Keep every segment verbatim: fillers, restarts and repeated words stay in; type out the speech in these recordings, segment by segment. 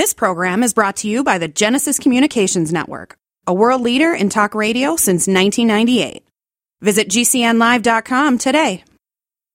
This program is brought to you by the Genesis Communications Network, a world leader in talk radio since nineteen ninety-eight. Visit G C N Live dot com today.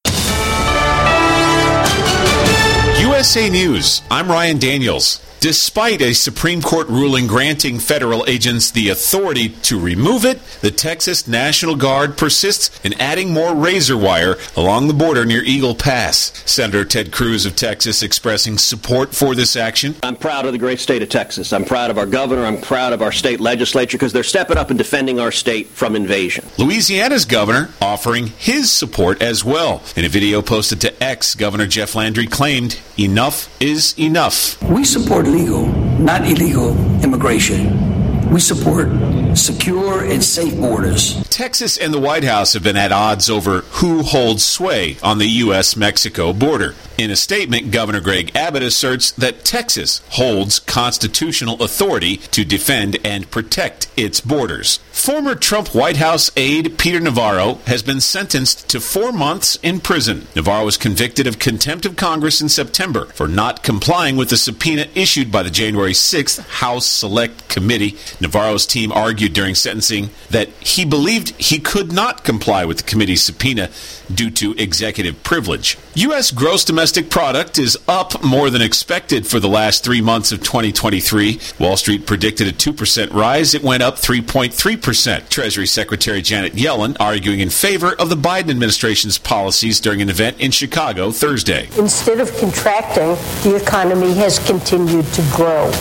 U S A News, I'm Ryan Daniels. Despite a Supreme Court ruling granting federal agents the authority to remove it, the Texas National Guard persists in adding more razor wire along the border near Eagle Pass. Senator Ted Cruz of Texas expressing support for this action. I'm proud of the great state of Texas. I'm proud of our governor. I'm proud of our state legislature because they're stepping up and defending our state from invasion. Louisiana's governor offering his support as well. In a video posted to X, Governor Jeff Landry claimed, "Enough is enough. We support legal, not illegal immigration. We support secure and safe borders." Texas and the White House have been at odds over who holds sway on the U S Mexico border. In a statement, Governor Greg Abbott asserts that Texas holds constitutional authority to defend and protect its borders. Former Trump White House aide Peter Navarro has been sentenced to four months in prison. Navarro was convicted of contempt of Congress in September for not complying with the subpoena issued by the January sixth House Select Committee. Navarro's team argued during sentencing that he believed he could not comply with the committee's subpoena due to executive privilege. U S gross domestic Domestic product is up more than expected for the last three months of twenty twenty-three. Wall Street predicted a two percent rise. It went up three point three percent. Treasury Secretary Janet Yellen arguing in favor of the Biden administration's policies during an event in Chicago Thursday. Instead of contracting, the economy has continued to grow,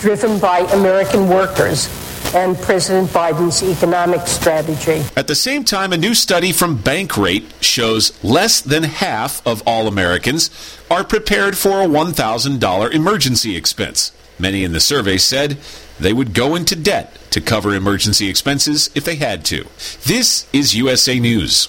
driven by American workers and President Biden's economic strategy. At the same time, a new study from Bankrate shows less than half of all Americans are prepared for a one thousand dollars emergency expense. Many in the survey said they would go into debt to cover emergency expenses if they had to. This is U S A News.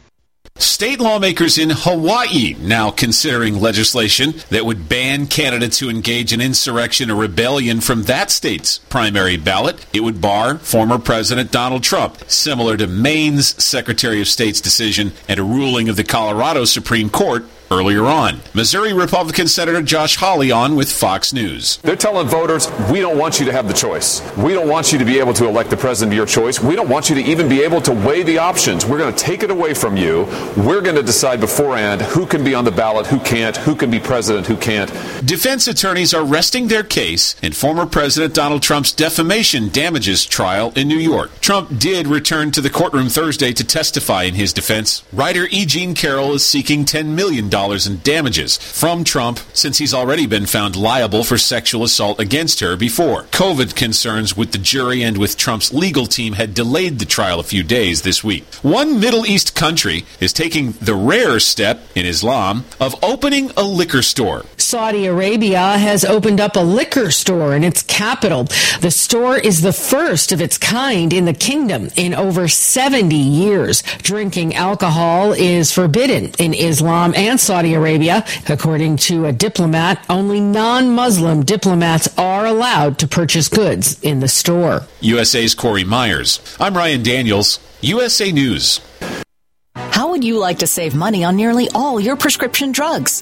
State lawmakers in Hawaii now considering legislation that would ban candidates who engage in insurrection or rebellion from that state's primary ballot. It would bar former President Donald Trump, similar to Maine's Secretary of State's decision and a ruling of the Colorado Supreme Court earlier on. Missouri Republican Senator Josh Hawley on with Fox News. They're telling voters, we don't want you to have the choice. We don't want you to be able to elect the president of your choice. We don't want you to even be able to weigh the options. We're going to take it away from you. We're going to decide beforehand who can be on the ballot, who can't, who can be president, who can't. Defense attorneys are resting their case in former President Donald Trump's defamation damages trial in New York. Trump did return to the courtroom Thursday to testify in his defense. Writer E. Jean Carroll is seeking ten million dollars in damages from Trump since he's already been found liable for sexual assault against her before. COVID concerns with the jury and with Trump's legal team had delayed the trial a few days this week. One Middle East country is taking the rare step in Islam of opening a liquor store. Saudi Arabia has opened up a liquor store in its capital. The store is the first of its kind in the kingdom in over seventy years. Drinking alcohol is forbidden in Islam and Saudi Saudi Arabia, according to a diplomat, only non-Muslim diplomats are allowed to purchase goods in the store. U S A's Corey Myers. I'm Ryan Daniels, U S A News. How would you like to save money on nearly all your prescription drugs?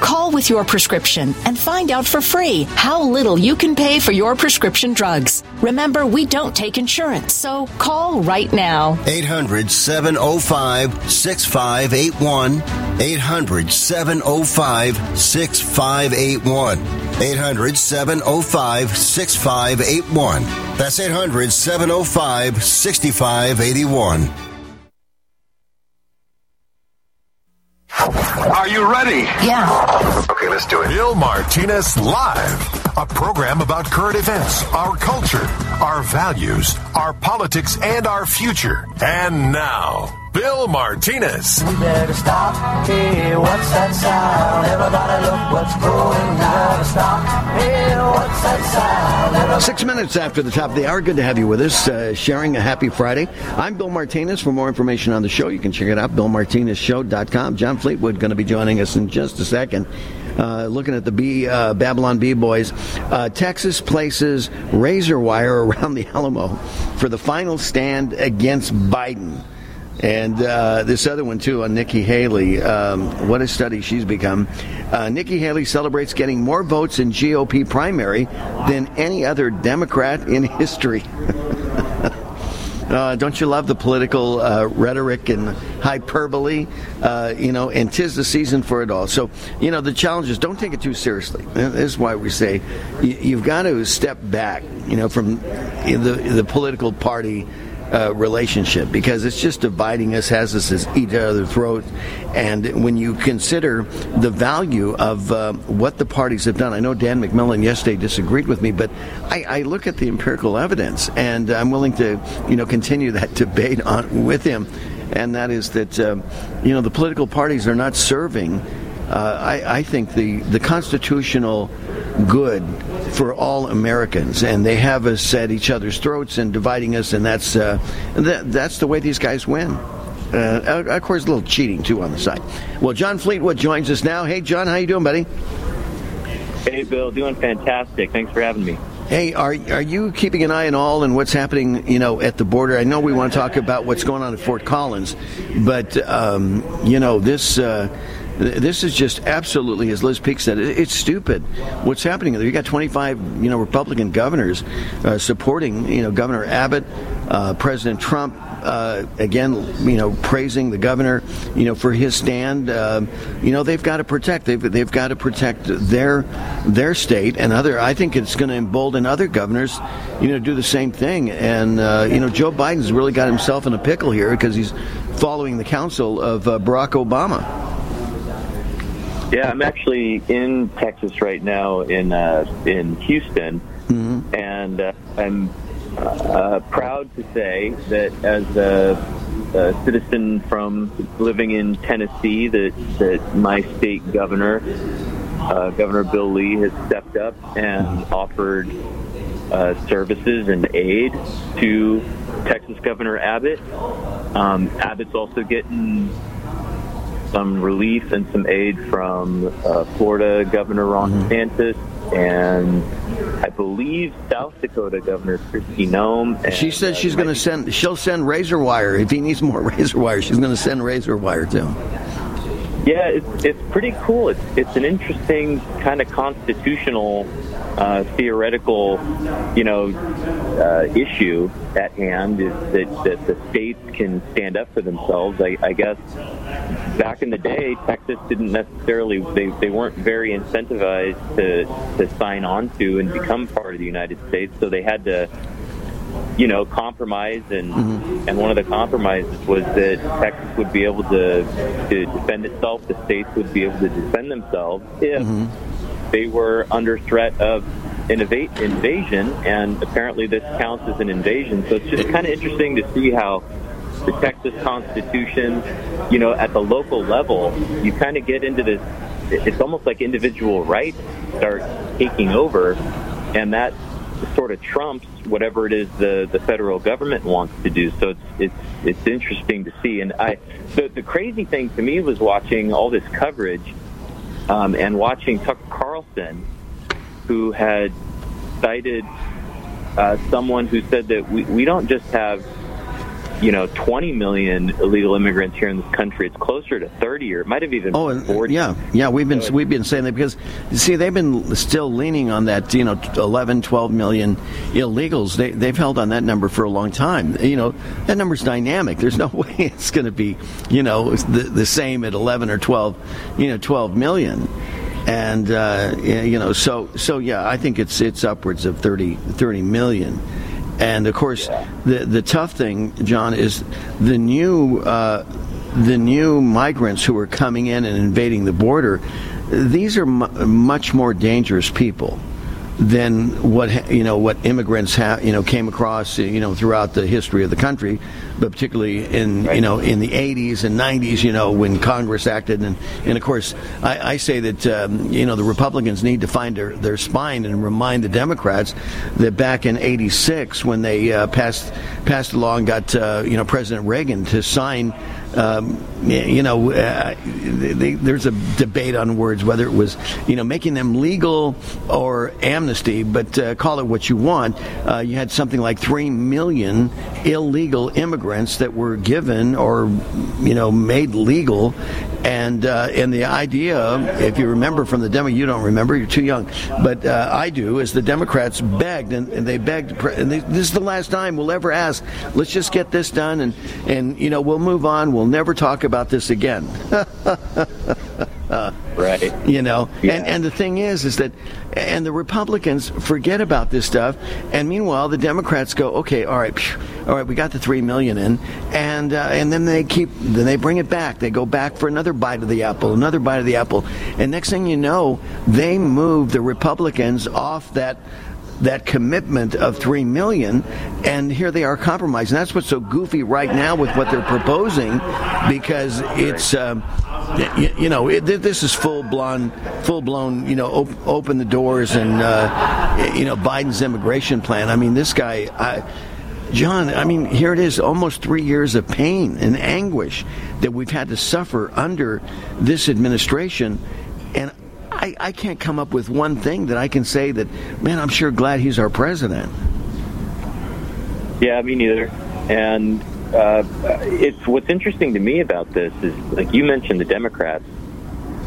Call with your prescription and find out for free how little you can pay for your prescription drugs. Remember, we don't take insurance, so call right now. eight hundred, seven oh five, six five eight one. eight hundred, seven oh five, six five eight one. eight hundred, seven oh five, six five eight one. That's eight hundred, seven oh five, six five eight one. Are you ready? Yeah. Okay, let's do it. Bill Martinez Live, a program about current events, our culture, our values, our politics, and our future. And now, Bill Martinez. We better stop. Hey, what's that sound? Everybody look what's going on. Stop. Hey, what's that sound? Everybody... Six minutes after the top of the hour. Good to have you with us, uh, sharing a happy Friday. I'm Bill Martinez. For more information on the show, you can check it out, bill martinez show dot com. John Fleetwood going to be joining us in just a second. Uh, looking at the bee, uh, Babylon Bee Boys. Uh, Texas places razor wire around the Alamo for the final stand against Biden. And uh, this other one, too, on Nikki Haley. Um, what a study she's become. Uh, Nikki Haley celebrates getting more votes in G O P primary than any other Democrat in history. Uh, don't you love the political uh, rhetoric and hyperbole? Uh, you know, and tis the season for it all. So, you know, the challenge is don't take it too seriously. This is why we say you, you've got to step back, you know, from the, the political party Uh, relationship, because it's just dividing us, has us at each other's throat. And when you consider the value of uh, what the parties have done, I know Dan McMillan yesterday disagreed with me, but I, I look at the empirical evidence, and I'm willing to, you know, continue that debate on with him. And that is that, um, you know, the political parties are not serving. Uh, I, I think the, the constitutional good for all Americans, and they have us at each other's throats and dividing us, and that's uh, th- that's the way these guys win. Uh, of course, a little cheating too on the side. Well, John Fleetwood joins us now. Hey, John, how you doing, buddy? Hey, Bill, doing fantastic. Thanks for having me. Hey, are are you keeping an eye on all and what's happening, you know, at the border? I know we want to talk about what's going on at Fort Collins, but um, you know this. Uh, This is just absolutely, as Liz Peek said, it's stupid what's happening there. You got twenty-five, you know, Republican governors uh, supporting, you know, Governor Abbott, uh, President Trump, uh, again, you know, praising the governor, you know, for his stand. Uh, you know, they've got to protect. They've they've got to protect their their state and other. I think it's going to embolden other governors, you know, to do the same thing. And uh, you know, Joe Biden's really got himself in a pickle here because he's following the counsel of uh, Barack Obama. Yeah, I'm actually in Texas right now, in uh, in Houston, mm-hmm. and uh, I'm uh, uh, proud to say that as a, a citizen from living in Tennessee, that, that my state governor, uh, Governor Bill Lee, has stepped up and offered uh, services and aid to Texas Governor Abbott. Um, Abbott's also getting some relief and some aid from uh, Florida Governor Ron DeSantis and I believe South Dakota Governor Kristi Noem. She said she's uh, going to send, she'll send razor wire. If he needs more razor wire, she's going to send razor wire too. Yeah, it's, it's pretty cool. It's it's an interesting kind of constitutional, uh, theoretical, you know, uh, issue at hand is that, that the states can stand up for themselves. I, I guess back in the day, Texas didn't necessarily, they, they weren't very incentivized to, to sign on to and become part of the United States, so they had to, you know, compromise, and mm-hmm. and one of the compromises was that Texas would be able to to defend itself, the states would be able to defend themselves if mm-hmm. they were under threat of invade, invasion, and apparently this counts as an invasion. So it's just kind of interesting to see how the Texas Constitution, you know, at the local level, you kind of get into this, it's almost like individual rights start taking over, and that sort of trumps whatever it is the, the federal government wants to do. So it's it's it's interesting to see. And I, the, the crazy thing to me was watching all this coverage um, and watching Tucker Carlson, who had cited uh, someone who said that we, we don't just have, you know, twenty million illegal immigrants here in this country. It's closer to thirty, or it might have even oh, been forty. Yeah, yeah, we've been we've been saying that because, see, they've been still leaning on that, you know, eleven, twelve million illegals. They, they've held on that number for a long time. You know, that number's dynamic. There's no way it's going to be, you know, the, the same at eleven or twelve, you know, twelve million. And, uh, you know, so, so yeah, I think it's it's upwards of thirty million. And of course, yeah. the the tough thing, John, is the new uh, the new migrants who are coming in and invading the border. These are m- much more dangerous people than what you know what immigrants have you know came across you know throughout the history of the country, but particularly in right. you know in the eighties and nineties, you know when Congress acted, and, and of course I, I say that um, you know the Republicans need to find their, their spine and remind the Democrats that back in eighty-six when they uh, passed passed along got uh, you know President Reagan to sign. Um, you know, uh, they, there's a debate on words, whether it was, you know, making them legal or amnesty, but uh, call it what you want. Uh, you had something like three million illegal immigrants that were given or, you know, made legal. And uh, and the idea, if you remember from the demo, you don't remember, you're too young, but uh, I do, is the Democrats begged, and, and they begged, and they, this is the last time we'll ever ask, let's just get this done, and, and you know, we'll move on, we'll never talk about this again. uh, right. You know, yeah. and, and the thing is, is that, and the Republicans forget about this stuff, and meanwhile, the Democrats go, okay, all right, phew, all right, we got the three million in, and uh, and then they keep, then they bring it back, they go back for another bite of the apple, another bite of the apple, and next thing you know, they move the Republicans off that that commitment of three million, and here they are compromised. And that's what's so goofy right now with what they're proposing, because it's um, you, you know it, this is full blown, full blown you know op- open the doors and uh, you know Biden's immigration plan. I mean, this guy. I, John, I mean, here it is, almost three years of pain and anguish that we've had to suffer under this administration, and I, I can't come up with one thing that I can say that, man, I'm sure glad he's our president. Yeah, me neither. And uh, it's what's interesting to me about this is, like you mentioned, the Democrats.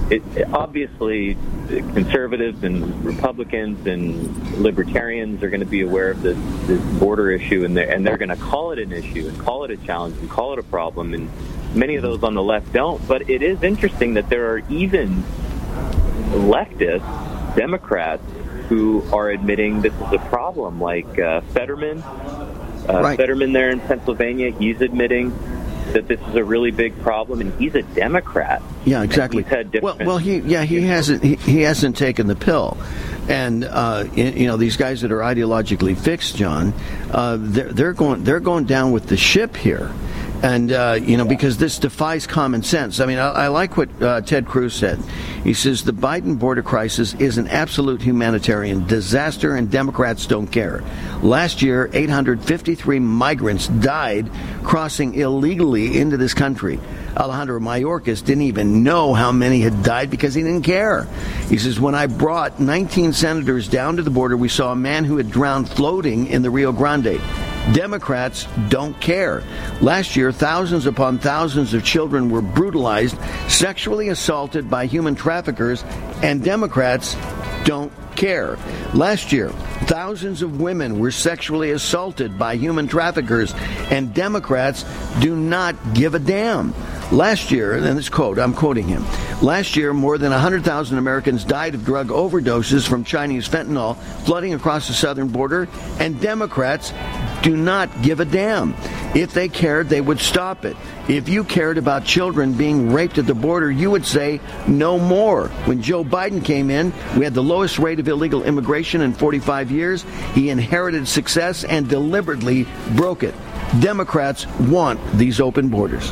It, obviously, conservatives and Republicans and libertarians are going to be aware of this, this border issue, and they're, and they're going to call it an issue and call it a challenge and call it a problem. And many of those on the left don't. But it is interesting that there are even leftist Democrats who are admitting this is a problem, like uh, Fetterman. Uh, right. Fetterman there in Pennsylvania, he's admitting that this is a really big problem, and he's a Democrat. Yeah, exactly. Well, well, he yeah he hasn't he, he hasn't taken the pill, and uh, you know these guys that are ideologically fixed, John, uh, they're, they're going they're going down with the ship here. And, uh, you know, because this defies common sense. I mean, I, I like what uh, Ted Cruz said. He says the Biden border crisis is an absolute humanitarian disaster, and Democrats don't care. Last year, eight hundred fifty-three migrants died crossing illegally into this country. Alejandro Mayorkas didn't even know how many had died because he didn't care. He says, when I brought nineteen senators down to the border, we saw a man who had drowned floating in the Rio Grande. Democrats don't care. Last year, thousands upon thousands of children were brutalized, sexually assaulted by human traffickers, and Democrats don't care. Last year, thousands of women were sexually assaulted by human traffickers, and Democrats do not give a damn. Last year, and this quote, I'm quoting him, last year more than one hundred thousand Americans died of drug overdoses from Chinese fentanyl flooding across the southern border, and Democrats do not give a damn. If they cared, they would stop it. If you cared about children being raped at the border, you would say no more. When Joe Biden came in, we had the lowest rate of illegal immigration in forty-five years. He inherited success and deliberately broke it. Democrats want these open borders.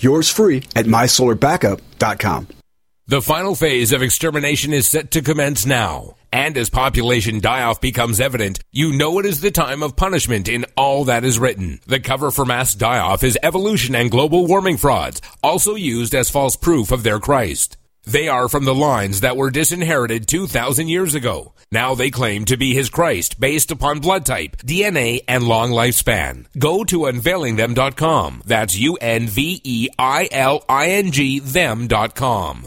Yours free at my solar backup dot com. The final phase of extermination is set to commence now. And as population die-off becomes evident, you know it is the time of punishment in all that is written. The cover for mass die-off is evolution and global warming frauds, also used as false proof of their Christ. They are from the lines that were disinherited two thousand years ago. Now they claim to be his Christ based upon blood type, D N A, and long lifespan. Go to unveiling them dot com. That's U N V E I L I N G them dot com.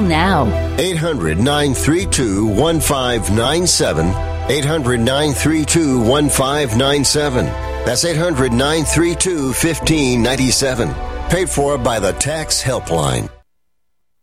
now. eight hundred, nine three two, one five nine seven. eight hundred, nine three two, one five nine seven. That's eight hundred, nine three two, one five nine seven. Paid for by the Tax Helpline.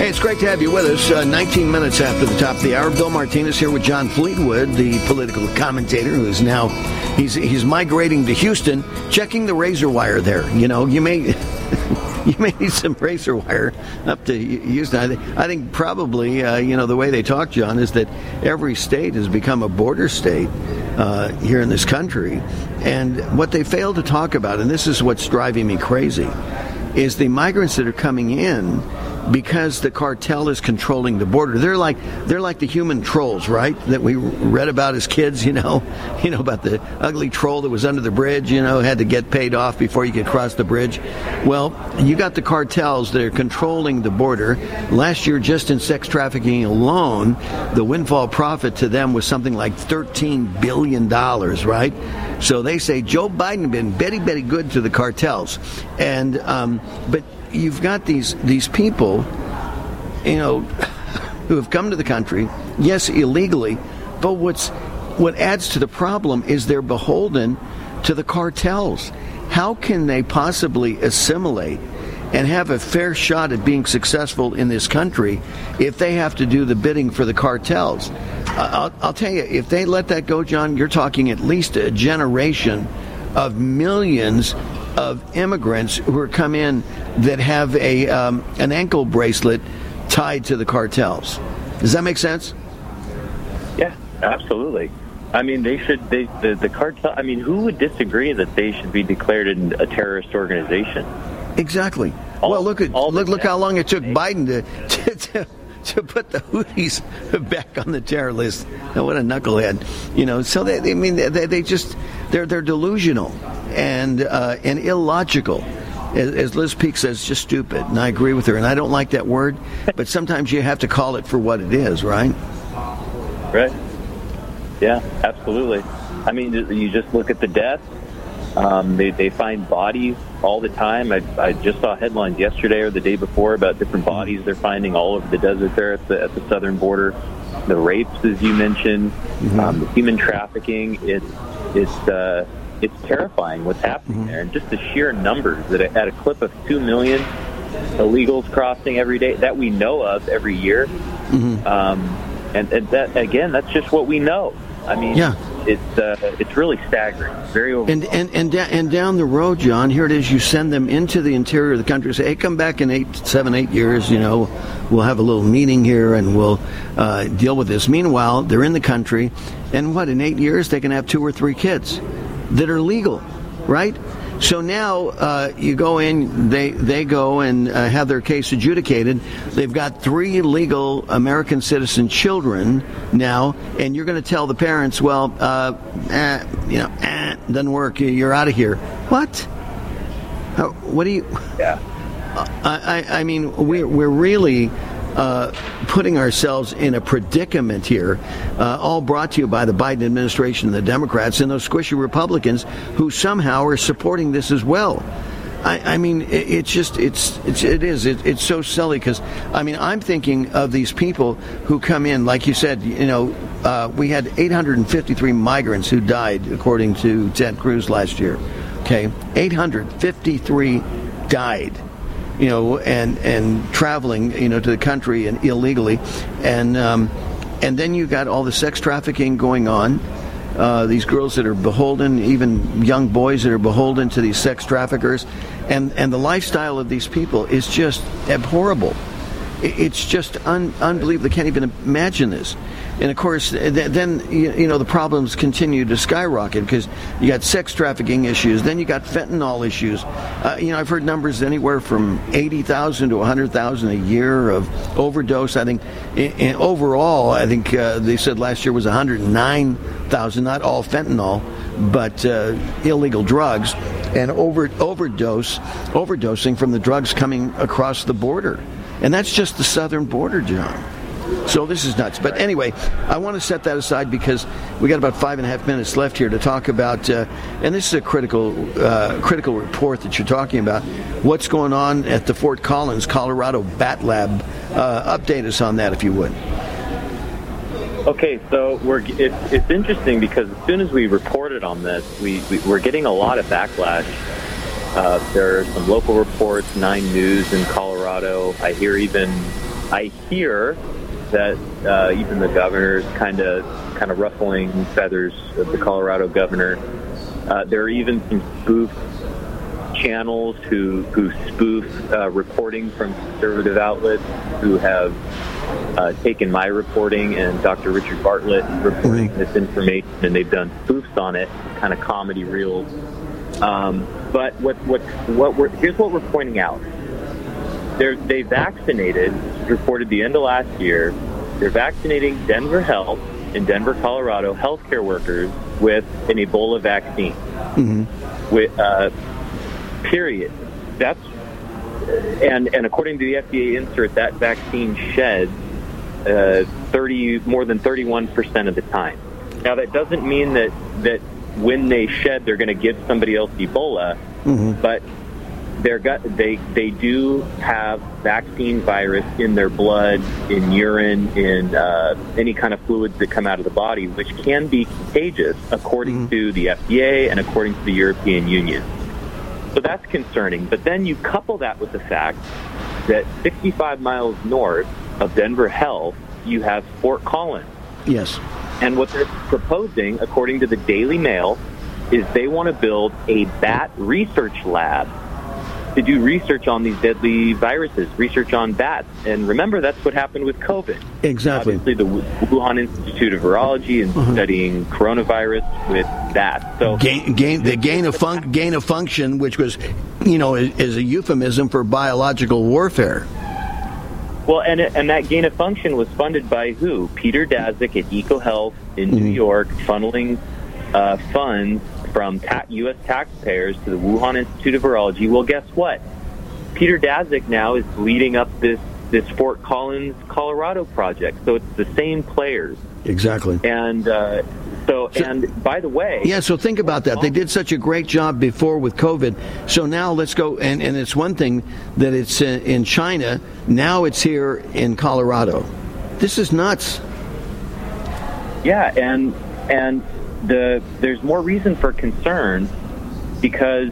It's great to have you with us. Uh, nineteen minutes after the top of the hour, Bill Martinez here with John Fleetwood, the political commentator who is now, he's he's migrating to Houston, checking the razor wire there. You know, you may you may need some razor wire up to Houston. I think probably, uh, you know, the way they talk, John, is that every state has become a border state uh, here in this country. And what they fail to talk about, and this is what's driving me crazy, is the migrants that are coming in because the cartel is controlling the border. They're like they're like the human trolls, right? That we read about as kids, you know, you know about the ugly troll that was under the bridge, you know, had to get paid off before you could cross the bridge. Well, you got the cartels that are controlling the border. Last year, just in sex trafficking alone, the windfall profit to them was something like thirteen billion dollars, right? So they say Joe Biden been very, very good to the cartels, and um, but. You've got these these people, you know, who have come to the country, yes, illegally, but what's what adds to the problem is they're beholden to the cartels. How can they possibly assimilate and have a fair shot at being successful in this country if they have to do the bidding for the cartels? I'll, I'll tell you, if they let that go, John, you're talking at least a generation of millions of immigrants who are come in that have a um, an ankle bracelet tied to the cartels. Does that make sense? Yeah, absolutely. I mean, they should. They the, the cartel. I mean, who would disagree that they should be declared a terrorist organization? Exactly. All, well, look at look look how long it took Biden to to, to to put the Houthis back on the terror list. Oh, what a knucklehead! You know. So they. I mean, they, they just they're they're delusional. And uh, and illogical, as, as Liz Peek says, just stupid. And I agree with her. And I don't like that word, but sometimes you have to call it for what it is, right? Right. Yeah, absolutely. I mean, you just look at the deaths. Um, they they find bodies all the time. I I just saw headlines yesterday or the day before about different bodies they're finding all over the desert there at the at the southern border. The rapes, as you mentioned, mm-hmm. um, the human trafficking. It's it's. Uh, It's terrifying what's happening there, and just the sheer numbers that at a clip of two million illegals crossing every day that we know of every year, mm-hmm. um, and, and that again, that's just what we know. I mean, yeah. it's uh, it's really staggering, very overwhelming. And and and, da- and down the road, John, here it is. You send them into the interior of the country, say, "Hey, come back in eight, seven, eight years. You know, we'll have a little meeting here, and we'll uh, deal with this." Meanwhile, they're in the country, and what in eight years they can have two or three kids that are legal, right? So now uh, you go in, they they go and uh, have their case adjudicated. They've got three legal American citizen children now, and you're going to tell the parents, well, uh, eh, you know, eh, doesn't work. You're out of here. What? How, what do you? Yeah. I I, I mean we we're, we're really. Uh, putting ourselves in a predicament here, uh, all brought to you by the Biden administration and the Democrats and those squishy Republicans who somehow are supporting this as well. I, I mean, it, it's just, it's, it's it is, it, it's so silly because, I mean, I'm thinking of these people who come in, like you said, you know, uh, we had eight hundred fifty-three migrants who died, according to Ted Cruz last year, okay? eight hundred fifty-three died. You know, and, and traveling, you know, to the country and illegally, and um, and then you got all the sex trafficking going on. Uh, these girls that are beholden, even young boys that are beholden to these sex traffickers, and, and the lifestyle of these people is just abhorrible. It's just un- unbelievable. They can't even imagine this. And, of course, th- then, you, you know, the problems continue to skyrocket because you got sex trafficking issues. Then you got fentanyl issues. Uh, you know, I've heard numbers anywhere from eighty thousand to one hundred thousand a year of overdose. I think and overall, I think uh, they said last year was one hundred nine thousand, not all fentanyl, but uh, illegal drugs and over overdose, overdosing from the drugs coming across the border. And that's just the southern border, John. So this is nuts. But anyway, I want to set that aside because we got about five and a half minutes left here to talk about, uh, and this is a critical uh, critical report that you're talking about, what's going on at the Fort Collins, Colorado Bat Lab. Uh, update us on that, if you would. Okay, so we're it's, it's interesting because as soon as we reported on this, we, we, we're getting a lot of backlash. Uh, there are some local reports, Nine News in Colorado. I hear even, I hear that uh, even the governor's kind of, kind of ruffling feathers of the Colorado governor. Uh, there are even some spoof channels who who spoof uh, reporting from conservative outlets who have uh, taken my reporting and Doctor Richard Bartlett reporting this information, and they've done spoofs on it, kind of comedy reels. Um, but what what what we're here's what we're pointing out. They're, they vaccinated, reported the end of last year, they're vaccinating Denver Health in Denver, Colorado, healthcare workers with an Ebola vaccine. Mm-hmm. With uh, period. That's and and according to the F D A insert, that vaccine sheds uh, thirty more than thirty-one percent of the time. Now that doesn't mean that that when they shed, they're going to give somebody else Ebola, mm-hmm. but they're got, they they do have vaccine virus in their blood, in urine, in uh, any kind of fluids that come out of the body, which can be contagious, according mm-hmm. to the F D A and according to the European Union. So that's concerning. But then you couple that with the fact that sixty-five miles north of Denver Health, you have Fort Collins. Yes. And what they're proposing, according to the Daily Mail, is they want to build a bat research lab to do research on these deadly viruses, research on bats. And remember, that's what happened with COVID. Exactly. Obviously, the Wuhan Institute of Virology is uh-huh. studying coronavirus with bats. So gain, gain, the gain of, fun, gain of function, which was, you know, is, is a euphemism for biological warfare. Well, and and that gain of function was funded by who? Peter Daszak at EcoHealth in mm-hmm. New York, funneling uh, funds from ta- U S taxpayers to the Wuhan Institute of Virology. Well, guess what? Peter Daszak now is leading up this, this Fort Collins, Colorado project. So it's the same players. Exactly. And uh, so, so, and by the way... Yeah, so think about that. They did such a great job before with COVID. So now let's go, and, and it's one thing that it's in, in China. Now it's here in Colorado. This is nuts. Yeah, and and the there's more reason for concern because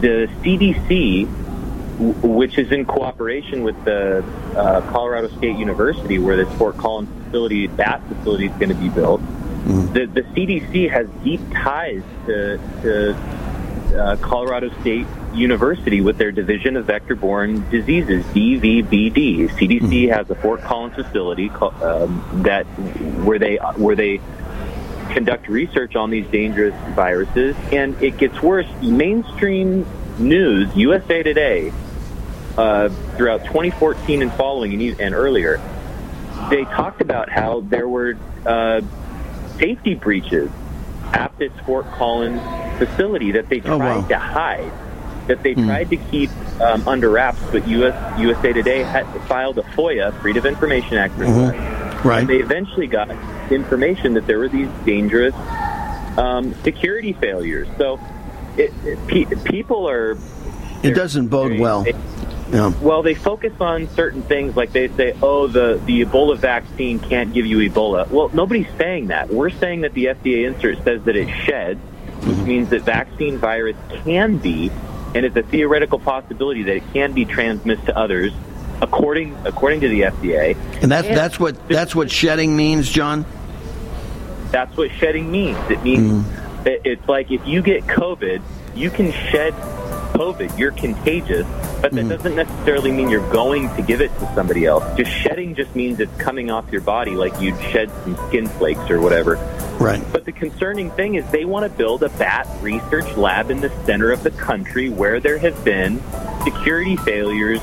the C D C, which is in cooperation with the uh, Colorado State University, where this Fort Collins facility, bat facility is going to be built, mm. the, the C D C has deep ties to, to uh, Colorado State University with their Division of Vector-Borne Diseases, D V B D. C D C mm. has a Fort Collins facility um, that where they where they conduct research on these dangerous viruses, and it gets worse. Mainstream news, U S A Today, uh, throughout twenty fourteen and following and, and earlier, they talked about how there were uh, safety breaches at this Fort Collins facility that they tried oh, wow. to hide, that they mm. tried to keep um, under wraps, but U S, U S A Today had filed a FOIA, Freedom of Information Act, mm-hmm. right. and they eventually got information that there were these dangerous um, security failures. So It, it, pe- people are... It doesn't bode well. They, yeah. Well, they focus on certain things, like they say, oh, the, the Ebola vaccine can't give you Ebola. Well, nobody's saying that. We're saying that the F D A insert says that it sheds, which means that vaccine virus can be, and it's a theoretical possibility that it can be transmitted to others, according according to the F D A. And that's, and that's, what, that's what shedding means, John? That's what shedding means. It means... Mm. It's like if you get COVID, you can shed COVID. You're contagious, but that mm. doesn't necessarily mean you're going to give it to somebody else. Just shedding just means it's coming off your body like you'd shed some skin flakes or whatever. Right. But the concerning thing is they want to build a bat research lab in the center of the country where there have been security failures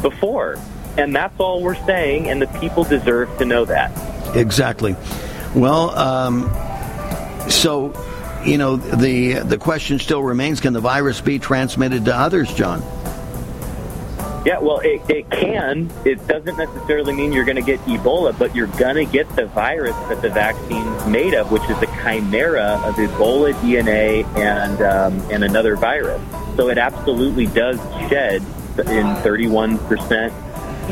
before. And that's all we're saying, and the people deserve to know that. Exactly. Well, um, so... You know, the the question still remains, can the virus be transmitted to others, John? Yeah, well, it, it can. It doesn't necessarily mean you're going to get Ebola, but you're going to get the virus that the vaccine's made of, which is the chimera of Ebola D N A and, um, and another virus. So it absolutely does shed in thirty-one percent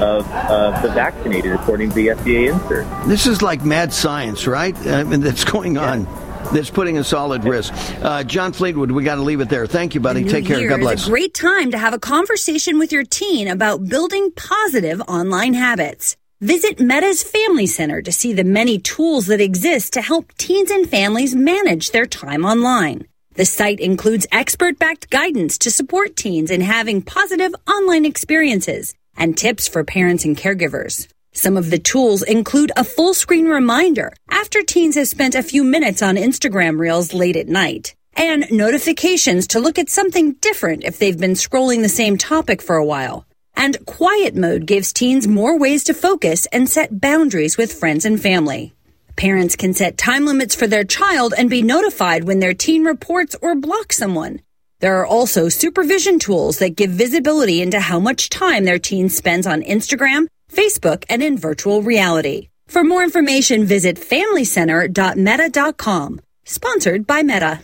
of uh, the vaccinated, according to the F D A insert. This is like mad science, right? I mean, that's going on. Yeah. That's putting us all at risk. Uh, John Fleetwood, we got to leave it there. Thank you, buddy. Take care. God bless. It's a great time to have a conversation with your teen about building positive online habits. Visit Meta's Family Center to see the many tools that exist to help teens and families manage their time online. The site includes expert-backed guidance to support teens in having positive online experiences and tips for parents and caregivers. Some of the tools include a full-screen reminder after teens have spent a few minutes on Instagram Reels late at night, and notifications to look at something different if they've been scrolling the same topic for a while. And quiet mode gives teens more ways to focus and set boundaries with friends and family. Parents can set time limits for their child and be notified when their teen reports or blocks someone. There are also supervision tools that give visibility into how much time their teen spends on Instagram, Facebook, and in virtual reality. For more information, visit family center dot meta dot com. Sponsored by Meta.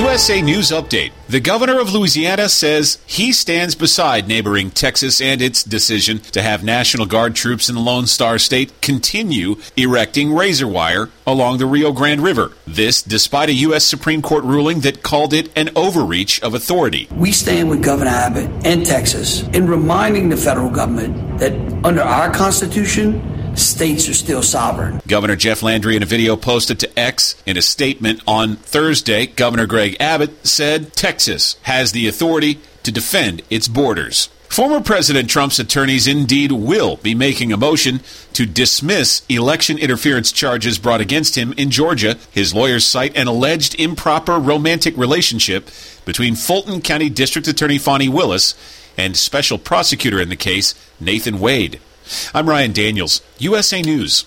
U S A News Update. The governor of Louisiana says he stands beside neighboring Texas and its decision to have National Guard troops in the Lone Star State continue erecting razor wire along the Rio Grande River. This despite a U S Supreme Court ruling that called it an overreach of authority. We stand with Governor Abbott and Texas in reminding the federal government that under our Constitution, states are still sovereign. Governor Jeff Landry, in a video posted to X in a statement on Thursday, Governor Greg Abbott said Texas has the authority to defend its borders. Former President Trump's attorneys indeed will be making a motion to dismiss election interference charges brought against him in Georgia. His lawyers cite an alleged improper romantic relationship between Fulton County District Attorney Fonnie Willis and special prosecutor in the case, Nathan Wade. I'm Ryan Daniels, U S A News.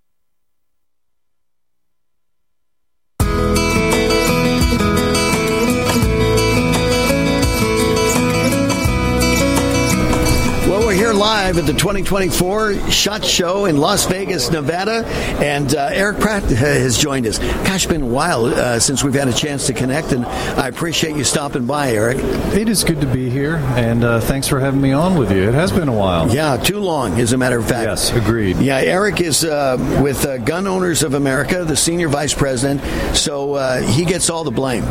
Live at the twenty twenty-four SHOT Show in Las Vegas, Nevada, and uh, Eric Pratt has joined us. Gosh, it's been a while uh, since we've had a chance to connect, and I appreciate you stopping by, Eric. It is good to be here, and uh, thanks for having me on with you. It has been a while. Yeah, too long, as a matter of fact. Yes, agreed. Yeah, Eric is uh, with uh, Gun Owners of America, the senior vice president, so uh, he gets all the blame.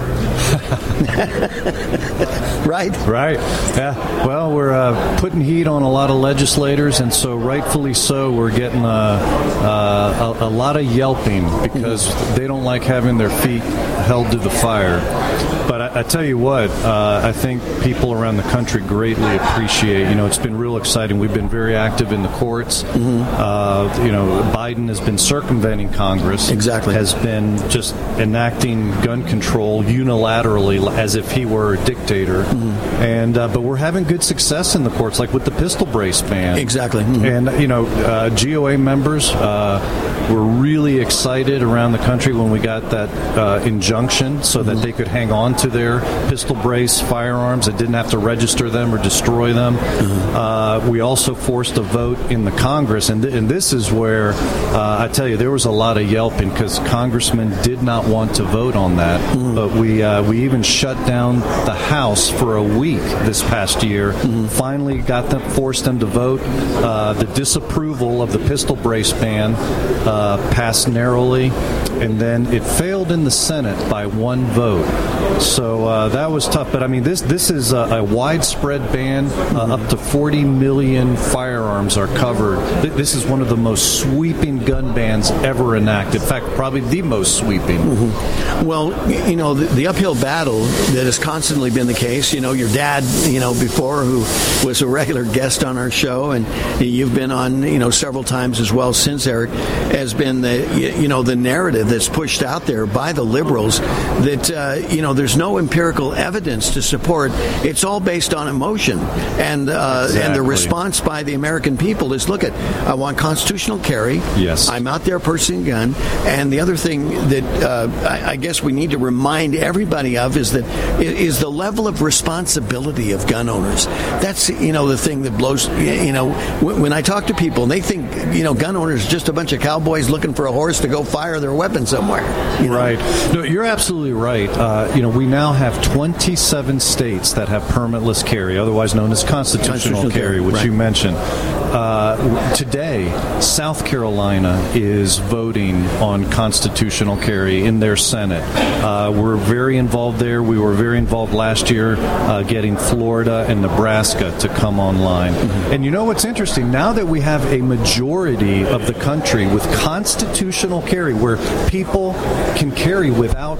Right? Right. Yeah. Well, we're uh, putting heat on a lot of legislators, and so rightfully so, we're getting a, a, a lot of yelping because they don't like having their feet held to the fire. But I, I tell you what, uh, I think people around the country greatly appreciate, you know, it's been real exciting. We've been very active in the courts. Mm-hmm. Uh, you know, Biden has been circumventing Congress. Exactly. Has been just enacting gun control unilaterally as if he were a dictator. Mm-hmm. And uh, but we're having good success in the courts, like with the pistol brace ban. Exactly. Mm-hmm. And, you know, uh, G O A members uh, were really excited around the country when we got that uh, injunction so that mm-hmm. they could hang on to their pistol brace firearms and didn't have to register them or destroy them. Mm-hmm. Uh, we also forced a vote in the Congress. And, th- and this is where, uh, I tell you, there was a lot of yelping because congressmen did not want to vote on that. Mm-hmm. But we, uh, we even shut down the House for a week this past year. Mm-hmm. Finally got them, forced them to vote. Uh, the disapproval of the pistol brace ban uh, passed narrowly, and then it failed in the Senate by one vote. So uh, that was tough. But I mean, this this is a, a widespread ban. Uh, up to forty million firearms are covered. Th- this is one of the most sweeping gun bans ever enacted. In fact, probably the most sweeping. Mm-hmm. Well, you know, the, the uphill battle that has constantly been the case. You know, your dad, you know, before, who was a regular guest on our show, and you've been on, you know, several times as well since, Eric, has been the, you know, the narrative that's pushed out there by the liberals that, uh, you know, there's no empirical evidence to support. It's all based on emotion. And uh, exactly. and the response by the American people is, look, at I want constitutional carry. Yes. I'm out there purchasing a gun. And the other thing that uh, I, I guess we need to remind everybody of is that is the level of responsibility of gun owners. That's, you know, the thing that blows, you know, when I talk to people and they think, you know, gun owners are just a bunch of cowboys looking for a horse to go fire their weapon somewhere. You know? Right. No, you're absolutely right. Uh, you know, we now have twenty-seven states that have permitless carry, otherwise known as constitutional, constitutional carry, carry, which right. you mentioned. Uh, today, South Carolina is voting on constitutional carry in their Senate. Uh, we're very involved there. We were very involved last year uh, getting Florida and Nebraska to come online. Mm-hmm. And you know what's interesting? Now that we have a majority of the country with constitutional carry, where people can carry without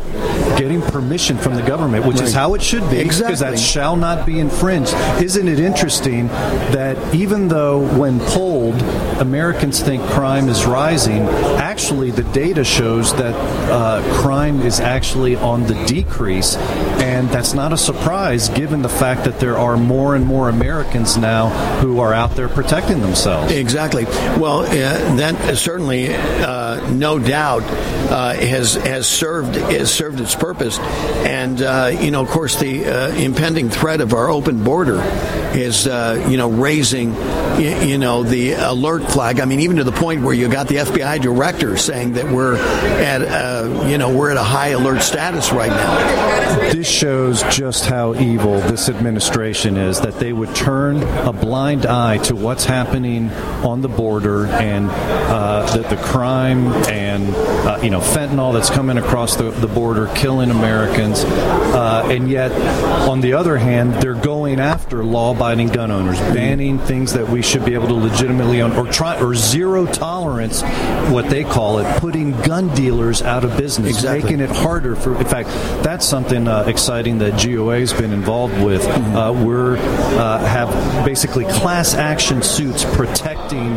getting permission from the government, which right. is how it should be, because exactly. that shall not be infringed. Isn't it interesting that even though when polled, Americans think crime is rising, actually the data shows that uh, crime is actually on the decrease, and that's not a surprise given the fact that there are more and more Americans now who are out there protecting themselves. Exactly. Well, uh, that certainly, uh, no doubt, uh, has has served has served its purpose, and uh, you know, of course, the uh, impending threat of our open border is uh, you know raising you know the alert flag. I mean, even to the point where you got the F B I director saying that we're at uh, you know we're at a high alert status right now. This shows just how evil this administration is, that they would turn a blind eye to what's happening on the border and uh, the, the crime and uh, you know fentanyl that's coming across the, the border, killing Americans, uh, and yet on the other hand they're going after law-abiding gun owners, banning things that we should be able to legitimately own, or try, or zero tolerance, what they call it, putting gun dealers out of business, exactly. making it harder for. In fact, that's something uh, exciting that G O A has been involved with. Mm-hmm. Uh, we're uh, have basically class action suits protecting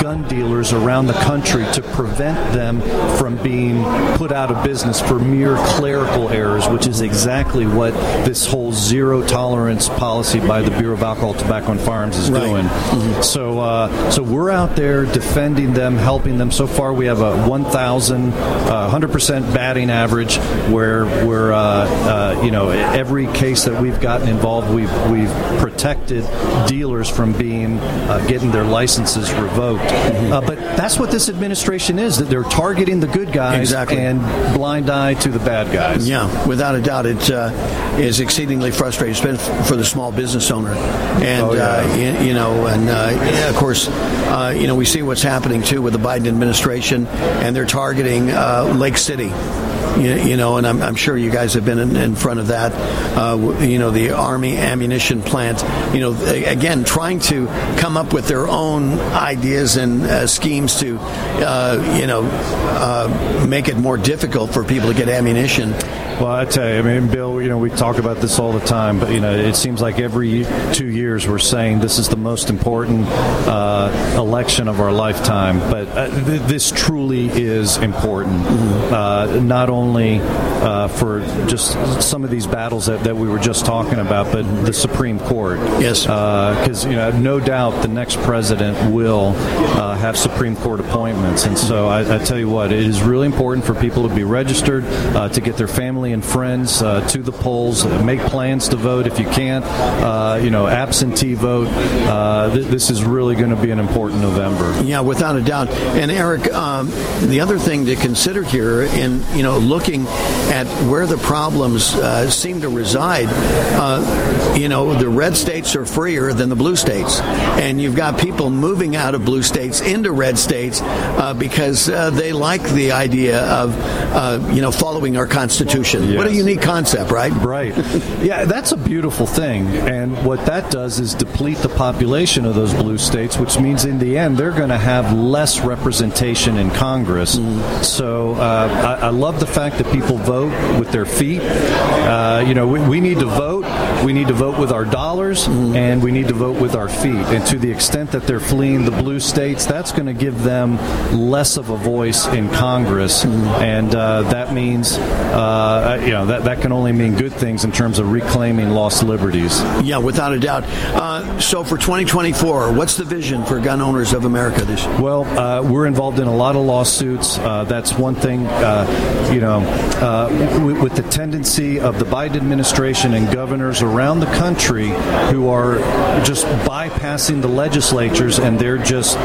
gun dealers around the country to prevent them from being put out of business for mere clerical errors, which is exactly what this whole zero tolerance policy by the Bureau of Alcohol, Tobacco, and Firearms is right. doing. Mm-hmm. So, uh, so we're out there defending them, helping them. So far, we have a one thousand, uh, one hundred percent batting average, where we're, uh, uh, you know, every case that we've gotten involved, we've we've protected dealers from being uh, getting their licenses revoked. Mm-hmm. Uh, but that's what this administration is, that they're targeting the good guys exactly. and blind eye to the bad guys. Yeah, without a doubt, it uh, is exceedingly frustrating, especially for the small business owner. And, oh, yeah. uh, you, you know, and, uh, yeah, of course, uh, you know, we see what's happening, too, with the Biden administration, and they're targeting uh, Lake City. You know, and I'm, I'm sure you guys have been in, in front of that. Uh, you know, the Army ammunition plant. You know, again, trying to come up with their own ideas and uh, schemes to, uh, you know, uh, make it more difficult for people to get ammunition. Well, I tell you, I mean, Bill, you know, we talk about this all the time, but, you know, it seems like every two years we're saying this is the most important uh, election of our lifetime. But uh, th- this truly is important, mm-hmm. uh, not only uh, for just some of these battles that, that we were just talking about, but the Supreme Court. Yes. Because, uh, you know, no doubt the next president will uh, have Supreme Court appointments. And so I, I tell you what, it is really important for people to be registered, uh, to get their family and friends uh, to the polls, uh, make plans to vote if you can't, uh, you know, absentee vote. Uh, th- this is really going to be an important November. Yeah, without a doubt. And Eric, um, the other thing to consider here in, you know, looking at where the problems uh, seem to reside, uh, you know, the red states are freer than the blue states. And you've got people moving out of blue states into red states uh, because uh, they like the idea of, uh, you know, following our Constitution. Yes. What a unique concept, right? Right. Yeah, that's a beautiful thing. And what that does is deplete the population of those blue states, which means in the end they're going to have less representation in Congress. Mm. So uh, I, I love the fact that people vote with their feet. Uh, you know, we, we need to vote. We need to vote with our dollars, mm-hmm. and we need to vote with our feet. And to the extent that they're fleeing the blue states, that's going to give them less of a voice in Congress. Mm-hmm. And uh, that means, uh, you know, that, that can only mean good things in terms of reclaiming lost liberties. Yeah, without a doubt. Uh, so for twenty twenty-four, what's the vision for Gun Owners of America this year? Well, uh, we're involved in a lot of lawsuits. Uh, that's one thing, uh, you know, uh, w- with the tendency of the Biden administration and governors around the country who are just bypassing the legislatures, and they're just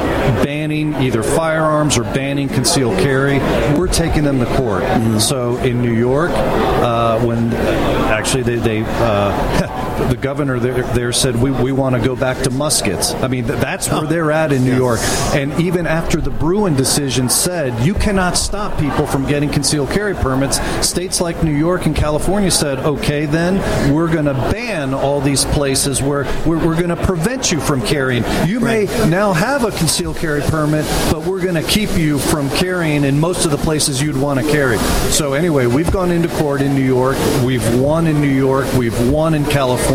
banning either firearms or banning concealed carry. We're taking them to court. Mm-hmm. So in New York, uh, when actually they, they uh, the governor there, there said, we, we want to go back to muskets. I mean, that's where they're at in New York. And even after the Bruin decision said, you cannot stop people from getting concealed carry permits, states like New York and California said, okay, then we're going to ban all these places where we're, we're going to prevent you from carrying. You may now have a concealed carry permit, but we're going to keep you from carrying in most of the places you'd want to carry. So anyway, we've gone into court in New York. We've won in New York. We've won in California.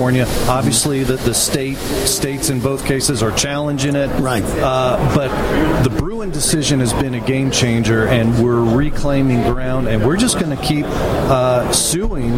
Obviously, the, the state states in both cases are challenging it. Right. Uh, but the Bruin decision has been a game changer, and we're reclaiming ground, and we're just going to keep uh, suing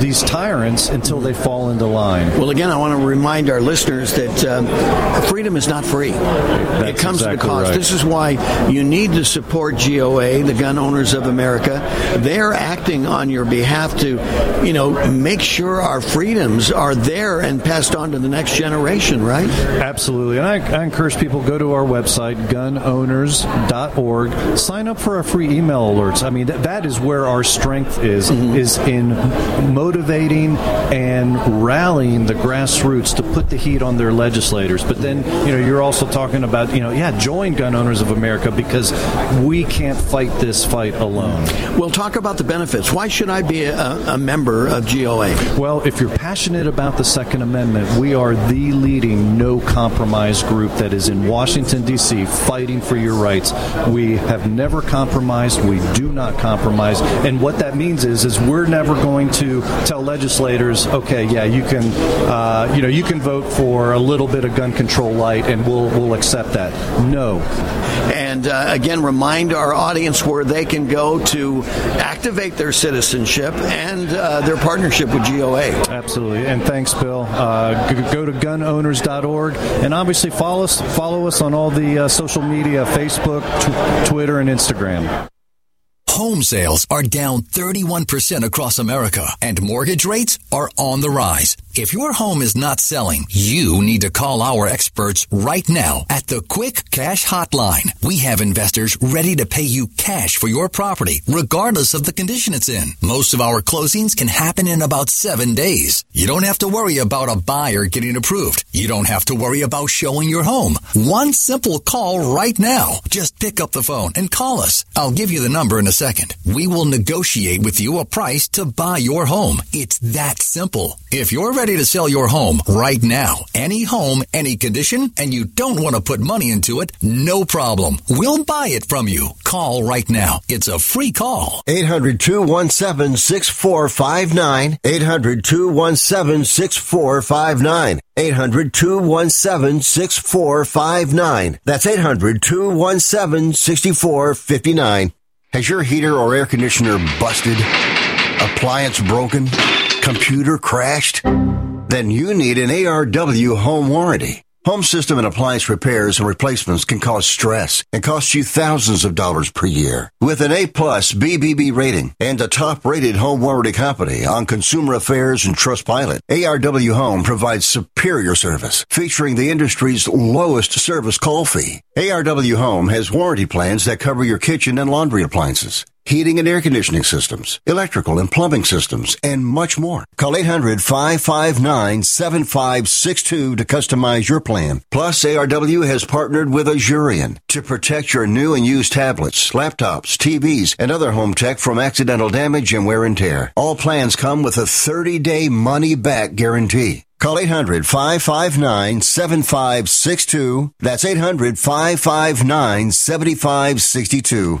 these tyrants until they fall into line. Well, again, I want to remind our listeners that um, freedom is not free. That's it comes exactly at a cost. Right. This is why you need to support G O A, the Gun Owners of America. They're acting on your behalf to, you know, make sure our freedoms are there and passed on to the next generation, right? Absolutely. And I, I encourage people, go to our website, gun owners dot org. Sign up for our free email alerts. I mean, that, that is where our strength is, mm-hmm. is in motivating and rallying the grassroots to put the heat on their legislators. But then, you know, you're also talking about, you know, yeah, join Gun Owners of America, because we can't fight this fight alone. We'll talk about the benefits. Why should I be a, a member of G O A? Well, if you're passionate about the Second Amendment, we are the leading no-compromise group that is in Washington, D C, fighting for your rights. We have never compromised. We do not compromise. And what that means is, is we're never going to tell legislators, okay, yeah, you can, uh, you know, you can vote for a little bit of gun control light, and we'll we'll accept that. No. And uh, again, remind our audience where they can go to activate their citizenship and uh, their partnership with G O A. Absolutely. And thanks, Bill. Uh, go to gun owners dot org, and obviously follow us. Follow us on all the uh, social media: Facebook, tw- Twitter, and Instagram. Home sales are down thirty-one percent across America, and mortgage rates are on the rise. If your home is not selling, you need to call our experts right now at the Quick Cash Hotline. We have investors ready to pay you cash for your property, regardless of the condition it's in. Most of our closings can happen in about seven days. You don't have to worry about a buyer getting approved. You don't have to worry about showing your home. One simple call right now. Just pick up the phone and call us. I'll give you the number in a second. We will negotiate with you a price to buy your home. It's that simple. If you're ready Ready to sell your home right now, any home, any condition, and you don't want to put money into it, no problem. We'll buy it from you. Call right now. It's a free call. eight hundred two one seven six four five nine. eight hundred two one seven six four five nine. eight hundred two one seven six four five nine. That's eight hundred two one seven six four five nine. Has your heater or air conditioner busted? Appliance broken? Computer crashed? Then you need an A R W home warranty. Home system and appliance repairs and replacements can cause stress and cost you thousands of dollars per year. With an A-plus B B B rating and a top-rated home warranty company on Consumer Affairs and Trustpilot, A R W Home provides superior service, featuring the industry's lowest service call fee. A R W Home has warranty plans that cover your kitchen and laundry appliances, heating and air conditioning systems, electrical and plumbing systems, and much more. Call eight hundred five five nine seven five six two to customize your plan. Plus, A R W has partnered with Azurian to protect your new and used tablets, laptops, T Vs, and other home tech from accidental damage and wear and tear. All plans come with a thirty-day money-back guarantee. Call eight hundred five five nine seven five six two. That's eight hundred five five nine seven five six two.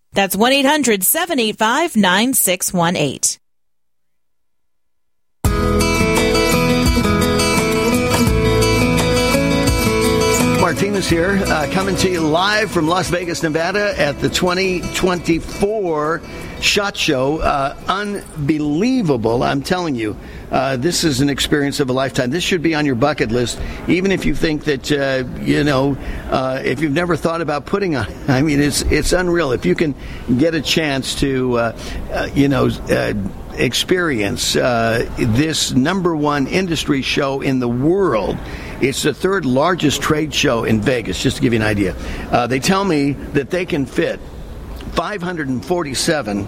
That's one eight hundred, seven eight five, nine six one eight. Martinez here, uh, coming to you live from Las Vegas, Nevada at the twenty twenty-four SHOT Show. Uh, unbelievable, I'm telling you. Uh, this is an experience of a lifetime. This should be on your bucket list, even if you think that, uh, you know, uh, if you've never thought about putting on. I mean, it's it's unreal. If you can get a chance to, uh, uh, you know, uh, experience uh, this number one industry show in the world. It's the third largest trade show in Vegas, just to give you an idea. Uh, they tell me that they can fit five hundred forty-seven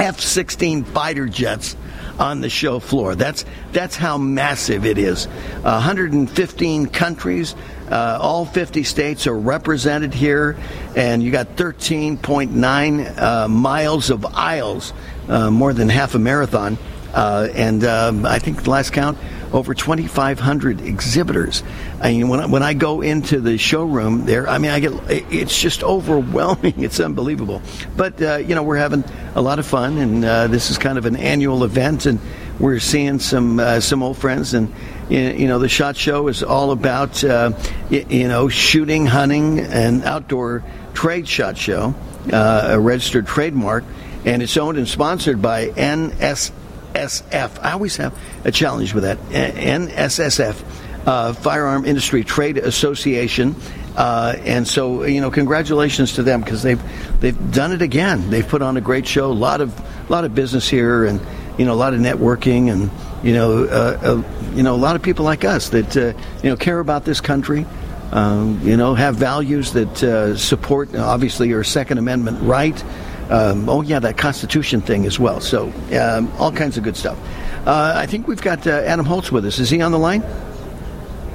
F sixteen fighter jets on the show floor. That's that's how massive it is. one hundred fifteen countries, uh, all fifty states are represented here, and you got thirteen point nine uh, miles of aisles, uh, more than half a marathon, uh, and um, I think the last count, over twenty-five hundred exhibitors. I mean, when I, when I go into the showroom there, I mean, I get it's just overwhelming. It's unbelievable. But, uh, you know, we're having a lot of fun, and uh, this is kind of an annual event, and we're seeing some uh, some old friends. And, you know, the SHOT Show is all about, uh, you know, shooting, hunting, and outdoor trade SHOT Show, uh, a registered trademark, and it's owned and sponsored by N S S F. I always have a challenge with that. N S S F, uh, Firearm Industry Trade Association, uh, and so you know, congratulations to them because they've they've done it again. They've put on a great show. A lot of lot of business here, and you know, a lot of networking, and you know, uh, uh, you know, a lot of people like us that uh, you know care about this country. Um, you know, have values that uh, support obviously your Second Amendment right. Um, oh, yeah, that Constitution thing as well. So um, all kinds of good stuff. Uh, I think we've got uh, Adam Holtz with us. Is he on the line?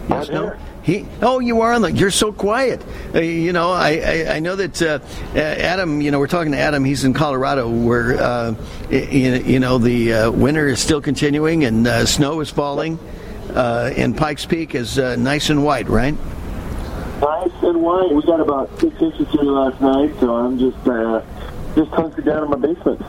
Yes, no? He, oh, you are on the You're so quiet. Uh, you know, I, I, I know that uh, Adam, you know, we're talking to Adam. He's in Colorado where, uh, you, you know, the uh, winter is still continuing and uh, snow is falling. Uh, and Pikes Peak is uh, nice and white, right? Nice and white. We got about six inches here last night, so I'm just... Uh, Just hunkered down in my basement.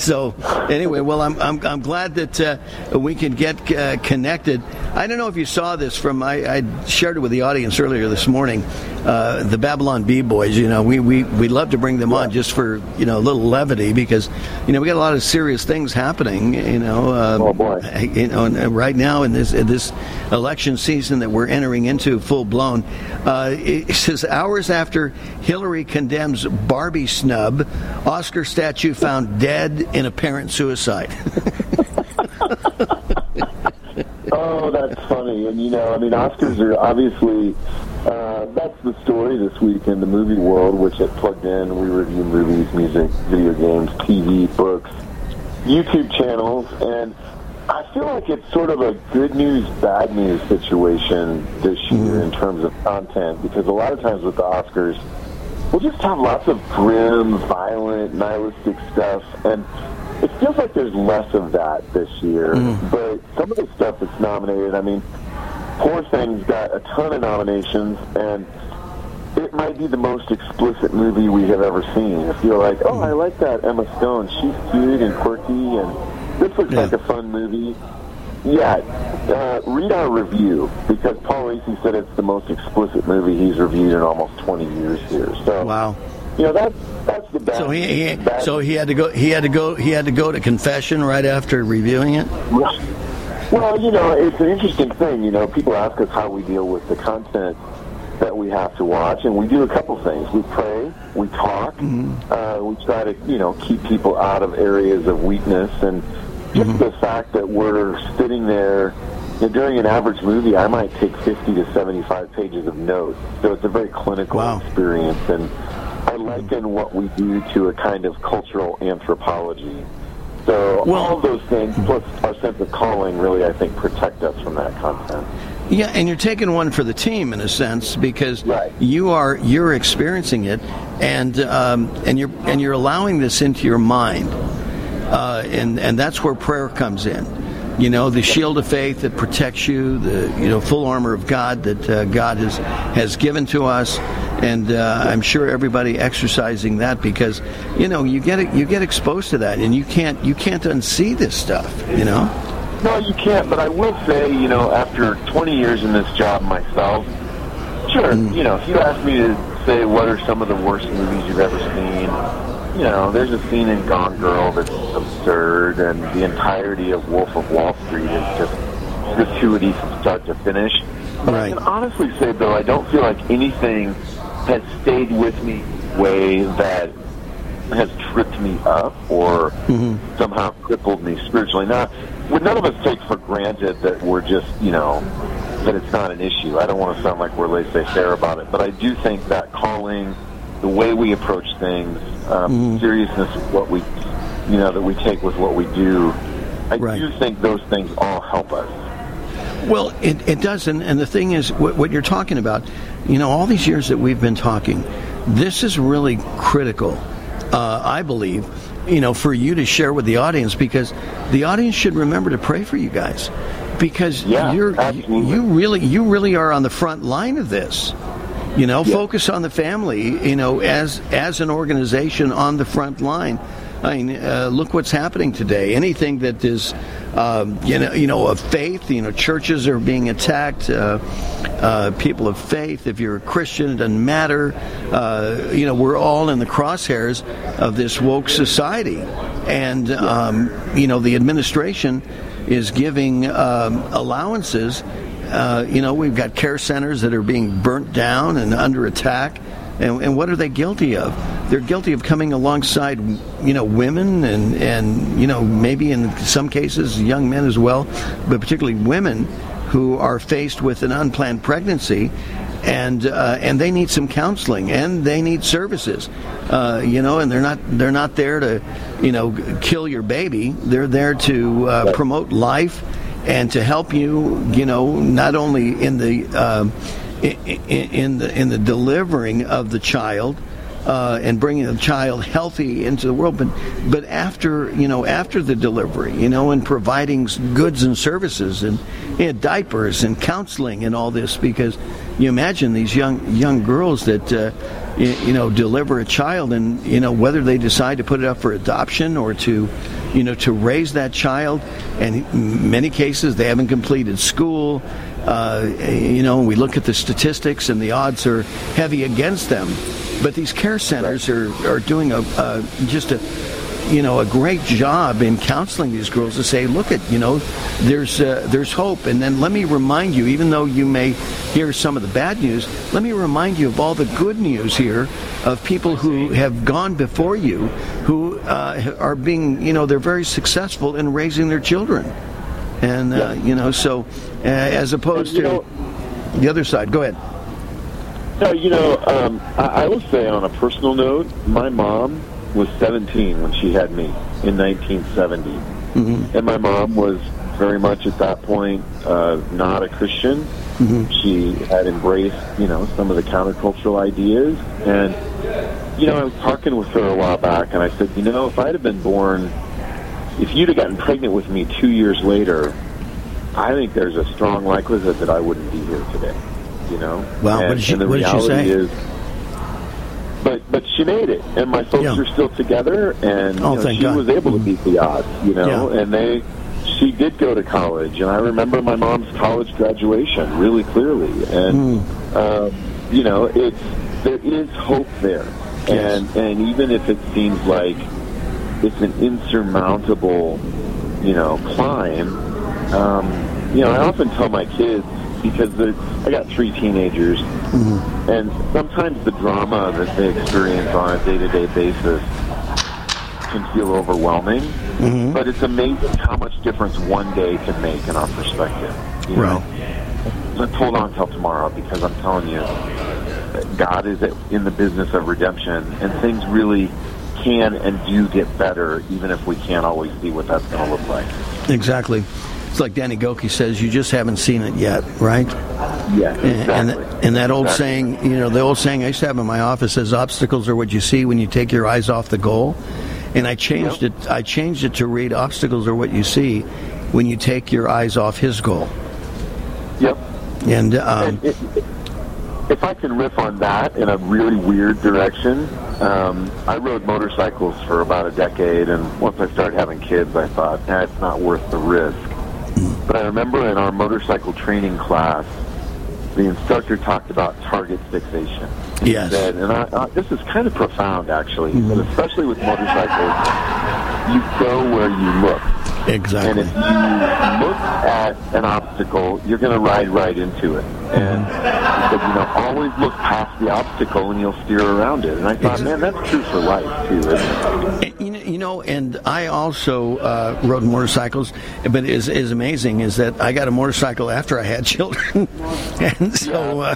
So, anyway, well, I'm I'm, I'm glad that uh, we can get uh, connected. I don't know if you saw this from I, I shared it with the audience earlier this morning. Uh, the Babylon Bee boys, you know, we, we, we love to bring them on just for you know a little levity because you know we got a lot of serious things happening. You know, uh, oh boy, you know, right now in this in this election season that we're entering into full blown. Uh, it says hours after Hillary condemns Barbie snub, Oscar statue found dead in apparent suicide. Oh, that's funny. And, you know, I mean, Oscars are obviously, uh, that's the story this week in the movie world, which at Plugged In, we review movies, music, video games, T V, books, YouTube channels, and I feel like it's sort of a good news, bad news situation this year in terms of content, because a lot of times with the Oscars, we'll just have lots of grim, violent, nihilistic stuff, and it feels like there's less of that this year, mm. but some of the stuff that's nominated, I mean, Poor Things got a ton of nominations, and it might be the most explicit movie we have ever seen. If you're like, oh, I like that Emma Stone, she's cute and quirky, and this looks yeah. like a fun movie, yeah, uh, read our review, because Paul Raci said it's the most explicit movie he's reviewed in almost twenty years here. So, wow. You know, that's, that's the bad. So he, he bad. so he had to go. He had to go. He had to go to confession right after reviewing it. Well, you know, it's an interesting thing. You know, people ask us how we deal with the content that we have to watch, and we do a couple things. We pray, we talk, mm-hmm. uh, we try to, you know, keep people out of areas of weakness, and just mm-hmm. the fact that we're sitting there. You know, during an average movie, I might take fifty to seventy-five pages of notes. So it's a very clinical wow. experience, and I liken what we do to a kind of cultural anthropology. So well, all those things, plus our sense of calling, really, I think, protect us from that content. Yeah, and you're taking one for the team, in a sense, because right. you are you're experiencing it, and um, and you're and you're allowing this into your mind, uh, and and that's where prayer comes in. You know, the shield of faith that protects you, the you know full armor of God that uh, God has has given to us, and uh, I'm sure everybody exercising that, because you know you get you get exposed to that, and you can't you can't unsee this stuff. You know. No, you can't. But I will say, you know, after twenty years in this job myself, sure, mm. you know, if you ask me to say what are some of the worst movies you've ever seen. You know, there's a scene in Gone Girl that's absurd, and the entirety of Wolf of Wall Street is just gratuity from start to finish. But right. I can honestly say, though, I don't feel like anything has stayed with me in a way that has tripped me up or mm-hmm. somehow crippled me spiritually. Now, would none of us take for granted that we're just, you know, that it's not an issue. I don't want to sound like we're laissez-faire about it, but I do think that calling, the way we approach things, um, mm. seriousness of what we, you know, that we take with what we do, I right. do think those things all help us. Well, it, it does, and, and the thing is, what, what you're talking about, you know, all these years that we've been talking, this is really critical, uh, I believe, you know, for you to share with the audience, because the audience should remember to pray for you guys, because yeah, you're absolutely. you really you really are on the front line of this. You know, yeah. focus on the family, you know, as as an organization on the front line. I mean, uh, look what's happening today. Anything that is, um, you know, you know, of faith, you know, churches are being attacked, uh, uh, people of faith. If you're a Christian, it doesn't matter. Uh, you know, we're all in the crosshairs of this woke society. And, um, you know, the administration is giving um, allowances. Uh, you know, we've got care centers that are being burnt down and under attack. And, and what are they guilty of? They're guilty of coming alongside, you know, women and, and, you know, maybe in some cases young men as well, but particularly women who are faced with an unplanned pregnancy. And uh, and they need some counseling, and they need services, uh, you know. And they're not they're not there to, you know, kill your baby. They're there to uh, promote life and to help you, you know, not only in the uh, in, in the in the delivering of the child uh, and bringing the child healthy into the world, but but after you know after the delivery, you know, and providing goods and services and, and diapers and counseling and all this, because. You imagine these young young girls that, uh, you, you know, deliver a child, and, you know, whether they decide to put it up for adoption or to, you know, to raise that child. And in many cases, they haven't completed school. Uh, you know, we look at the statistics, and the odds are heavy against them. But these care centers are, are doing a, a just a, you know, a great job in counseling these girls to say, look at, you know, there's uh, there's hope. And then let me remind you, even though you may here's some of the bad news, let me remind you of all the good news here of people who have gone before you, who uh, are being, you know, they're very successful in raising their children. And, uh, yeah. you know, so uh, as opposed to know, the other side. Go ahead. No, you know, um, I, I will say on a personal note, my mom was seventeen when she had me in nineteen seventy. Mm-hmm. And my mom was very much at that point uh, not a Christian. Mm-hmm. She had embraced, you know, some of the countercultural ideas. And, you know, I was talking with her a while back, and I said, you know, if I'd have been born... If you'd have gotten pregnant with me two years later, I think there's a strong likelihood that I wouldn't be here today. You know? Wow, and, what did she, and the what reality did she say? Is, but but she made it, and my folks yeah. are still together, and oh, you know, she God. was able to beat the odds. You know, yeah. and they she did go to college, and I remember my mom's college graduation really clearly, and mm. um, you know, it's there is hope there, yes. and and even if it seems like it's an insurmountable, you know, climb. Um, you know, I often tell my kids, because I got three teenagers, mm-hmm. and sometimes the drama that they experience on a day-to-day basis can feel overwhelming, mm-hmm. but it's amazing how much difference one day can make in our perspective. You know? Right. Let's hold on till tomorrow, because I'm telling you, God is in the business of redemption, and things really... can and do get better, even if we can't always see what that's going to look like. Exactly. It's like Danny Goki says, you just haven't seen it yet, right? Yeah, exactly. And, and that old exactly. saying, you know, the old saying I used to have in my office is, obstacles are what you see when you take your eyes off the goal. And I changed yep. it. I changed it to read, obstacles are what you see when you take your eyes off his goal. Yep. And um, if I can riff on that in a really weird direction, Um, I rode motorcycles for about a decade, and once I started having kids, I thought, nah, it's not worth the risk. But I remember in our motorcycle training class, the instructor talked about target fixation. Yes. Said, and I, I, this is kind of profound, actually, mm-hmm. but especially with motorcycles, you go where you look. Exactly. And if you look at an obstacle, you're going to ride right into it. And he said, you know, always look past the obstacle and you'll steer around it. And I thought, man, that's true for life, too, isn't it? And, you know, and I also uh, rode motorcycles, but it is, it is amazing is that I got a motorcycle after I had children. And so uh,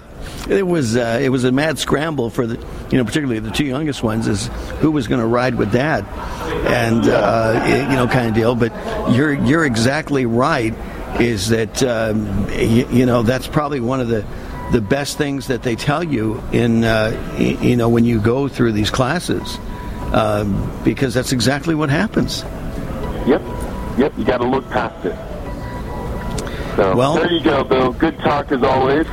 it was uh, it was a mad scramble for the, you know, particularly the two youngest ones, is who was going to ride with dad. And, uh, it, you know, kind of deal. But you're you're exactly right, is that, um, you, you know, that's probably one of the, the best things that they tell you in, uh, y- you know, when you go through these classes, um, because that's exactly what happens. Yep. Yep. You got to look past it. So, well, there you go, Bill. Good talk as always.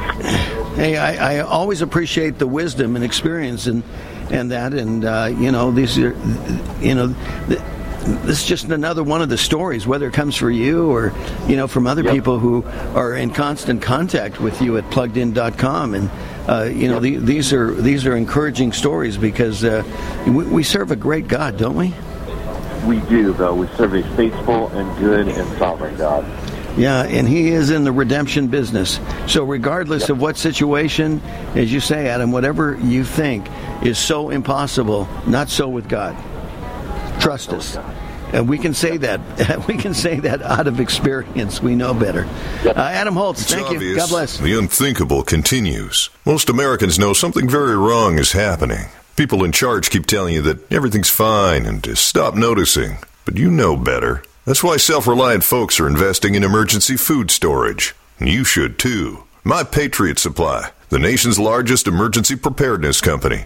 Hey, I, I always appreciate the wisdom and experience and, and that. And, uh, you know, these are, you know, the, this is just another one of the stories, whether it comes from you or, you know, from other yep. people who are in constant contact with you at plugged in dot com. And, uh, you know, yep. the, these are these are encouraging stories, because uh, we, we serve a great God, don't we? We do, though. We serve a faithful and good and sovereign God. Yeah, and he is in the redemption business. So regardless yep. of what situation, as you say, Adam, whatever you think is so impossible, not so with God. Trust us. And we can say that. We can say that out of experience. We know better. Uh, Adam Holtz, it's thank obvious. you. God bless. The unthinkable continues. Most Americans know something very wrong is happening. People in charge keep telling you that everything's fine and to stop noticing. But you know better. That's why self-reliant folks are investing in emergency food storage. And you should, too. My Patriot Supply, the nation's largest emergency preparedness company,